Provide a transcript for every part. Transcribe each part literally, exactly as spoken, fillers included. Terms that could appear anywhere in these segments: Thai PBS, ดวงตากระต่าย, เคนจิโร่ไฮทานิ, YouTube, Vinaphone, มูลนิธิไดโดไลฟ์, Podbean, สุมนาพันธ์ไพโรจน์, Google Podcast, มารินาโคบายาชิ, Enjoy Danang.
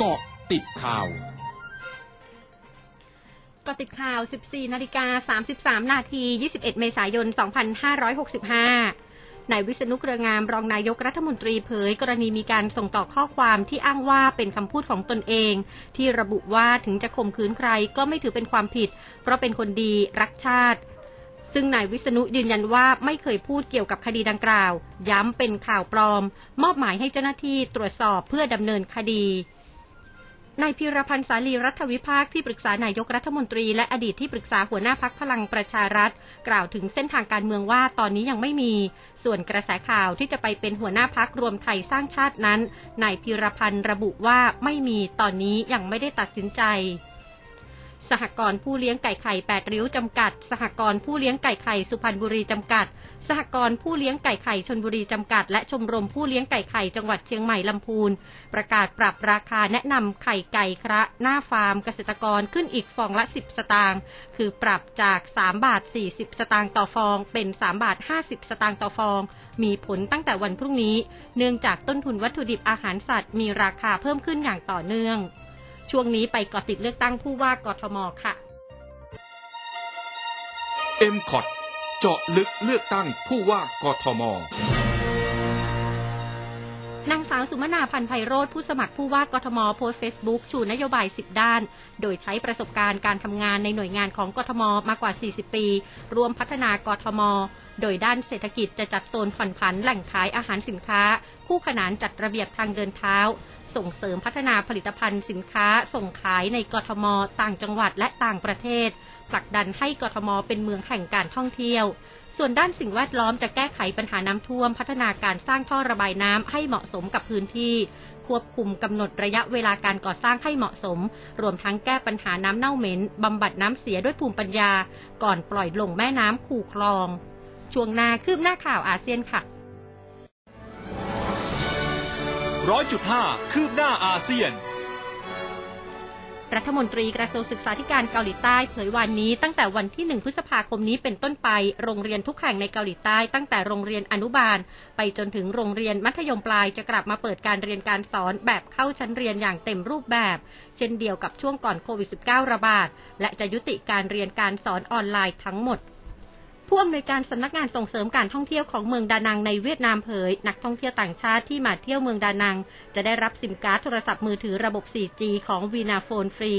เกาะติดข่าวเกาะติดข่าว สิบสี่นาฬิกาสามสิบสามนาที ยี่สิบเอ็ดเมษายนสองพันห้าร้อยหกสิบห้านายวิษณุเครืองามรองนายกรัฐมนตรีเผยกรณีมีการส่งต่อข้อความที่อ้างว่าเป็นคำพูดของตนเองที่ระบุว่าถึงจะข่มขืนใครก็ไม่ถือเป็นความผิดเพราะเป็นคนดีรักชาติซึ่งนายวิษณุยืนยันว่าไม่เคยพูดเกี่ยวกับคดีดังกล่าวย้ำเป็นข่าวปลอมมอบหมายให้เจ้าหน้าที่ตรวจสอบเพื่อดำเนินคดีนายพีรพันธ์สาลีรัฐวิภาคที่ปรึกษานายกรัฐมนตรีและอดีตที่ปรึกษาหัวหน้าพรรคพลังประชารัฐกล่าวถึงเส้นทางการเมืองว่าตอนนี้ยังไม่มีส่วนกระแสข่าวที่จะไปเป็นหัวหน้าพรรครวมไทยสร้างชาตินั้นนายพีรพันธ์ระบุว่าไม่มีตอนนี้ยังไม่ได้ตัดสินใจสหกรณ์ผู้เลี้ยงไก่ไข่แปดริ้วจำกัดสหกรณ์ผู้เลี้ยงไก่ไข่สุพรรณบุรีจำกัดสหกรณ์ผู้เลี้ยงไก่ไข่ชลบุรีจำกัดและชมรมผู้เลี้ยงไก่ไข่จังหวัดเชียงใหม่ลำพูนประกาศปรับราคาแนะนำไข่ไก่คระหน้าฟาร์มเกษตรกรขึ้นอีกฟองละสิบสตางค์คือปรับจากสามบาทสี่สิบสตางค์ต่อฟองเป็นสามบาทห้าสิบสตางค์ต่อฟองมีผลตั้งแต่วันพรุ่งนี้เนื่องจากต้นทุนวัตถุดิบอาหารสัตว์มีราคาเพิ่มขึ้นอย่างต่อเนื่องช่วงนี้ไปเกาะติดเลือกตั้งผู้ว่ากทม.ค่ะ เอ็ม คอท เจาะลึกเลือกตั้งผู้ว่ากทม.นางสาวสุมนาพันธ์ไพโรจน์ผู้สมัครผู้ว่ากทม.โพสต์เฟซบุ๊กชูนโยบายสิบด้านโดยใช้ประสบการณ์การทำงานในหน่วยงานของกทม.มากว่าสี่สิบปีรวมพัฒนากทม.โดยด้านเศรษฐกิจจะจัดโซนผ่อนผันแหล่งขายอาหารสินค้าคู่ขนานจัดระเบียบทางเดินเท้าส่งเสริมพัฒนาผลิตภัณฑ์สินค้าส่งขายในกทม.ต่างจังหวัดและต่างประเทศผลักดันให้กทม.เป็นเมืองแห่งการท่องเที่ยวส่วนด้านสิ่งแวดล้อมจะแก้ไขปัญหาน้ำท่วมพัฒนาการสร้างท่อระบายน้ำให้เหมาะสมกับพื้นที่ควบคุมกำหนดระยะเวลาการก่อสร้างให้เหมาะสมรวมทั้งแก้ปัญหาน้ำเน่าเหม็นบำบัดน้ำเสียด้วยภูมิปัญญาก่อนปล่อยลงแม่น้ำคูคลองช่วงหน้าคืบหน้าข่าวอาเซียนค่ะร้อยจุดห้าคืบหน้าอาเซียนรัฐมนตรีกระทรวงศึกษาธิการเกาหลีใต้เผยวันนี้ตั้งแต่วันที่หนึ่งพฤษภาคมนี้เป็นต้นไปโรงเรียนทุกแห่งในเกาหลีใต้ตั้งแต่โรงเรียนอนุบาลไปจนถึงโรงเรียนมัธยมปลายจะกลับมาเปิดการเรียนการสอนแบบเข้าชั้นเรียนอย่างเต็มรูปแบบเช่นเดียวกับช่วงก่อนโควิด สิบเก้า ระบาดและจะยุติการเรียนการสอนออนไลน์ทั้งหมดผู้อำนวยการสำนักงานส่งเสริมการท่องเที่ยวของเมืองดานังในเวียดนามเผยนักท่องเที่ยวต่างชาติที่มาเที่ยวเมืองดานังจะได้รับซิมการ์ดโทรศัพท์มือถือระบบ โฟร์จี ของ Vinaphone ฟรี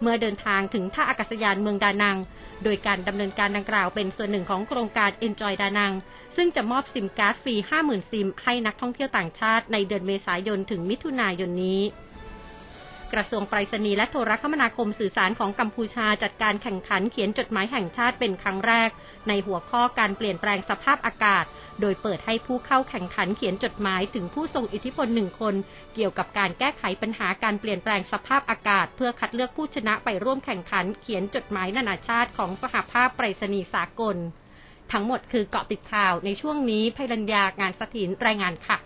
เมื่อเดินทางถึงท่าอากาศยานเมืองดานังโดยการดำเนินการดังกล่าวเป็นส่วนหนึ่งของโครงการ Enjoy Danang ซึ่งจะมอบซิมการ์ดฟรี ห้าหมื่นซิมให้นักท่องเที่ยวต่างชาติในเดือนเมษายนถึงมิถุนายนนี้กระทรวงไปรษณีย์และโทรคมนาคมสื่อสารของกัมพูชาจัดการแข่งขันเขียนจดหมายแห่งชาติเป็นครั้งแรกในหัวข้อการเปลี่ยนแปลงสภาพอากาศโดยเปิดให้ผู้เข้าแข่งขันเขียนจดหมายถึงผู้ทรงอิทธิพลหนึ่งคนเกี่ยวกับการแก้ไขปัญหาการเปลี่ยนแปลงสภาพอากาศเพื่อคัดเลือกผู้ชนะไปร่วมแข่งขันเขียนจดหมายนานาชาติของสหภาพไปรษณีย์สากลทั้งหมดคือเกาะติดข่าวในช่วงนี้ไพลัญญางานสถินรายงานค่ะ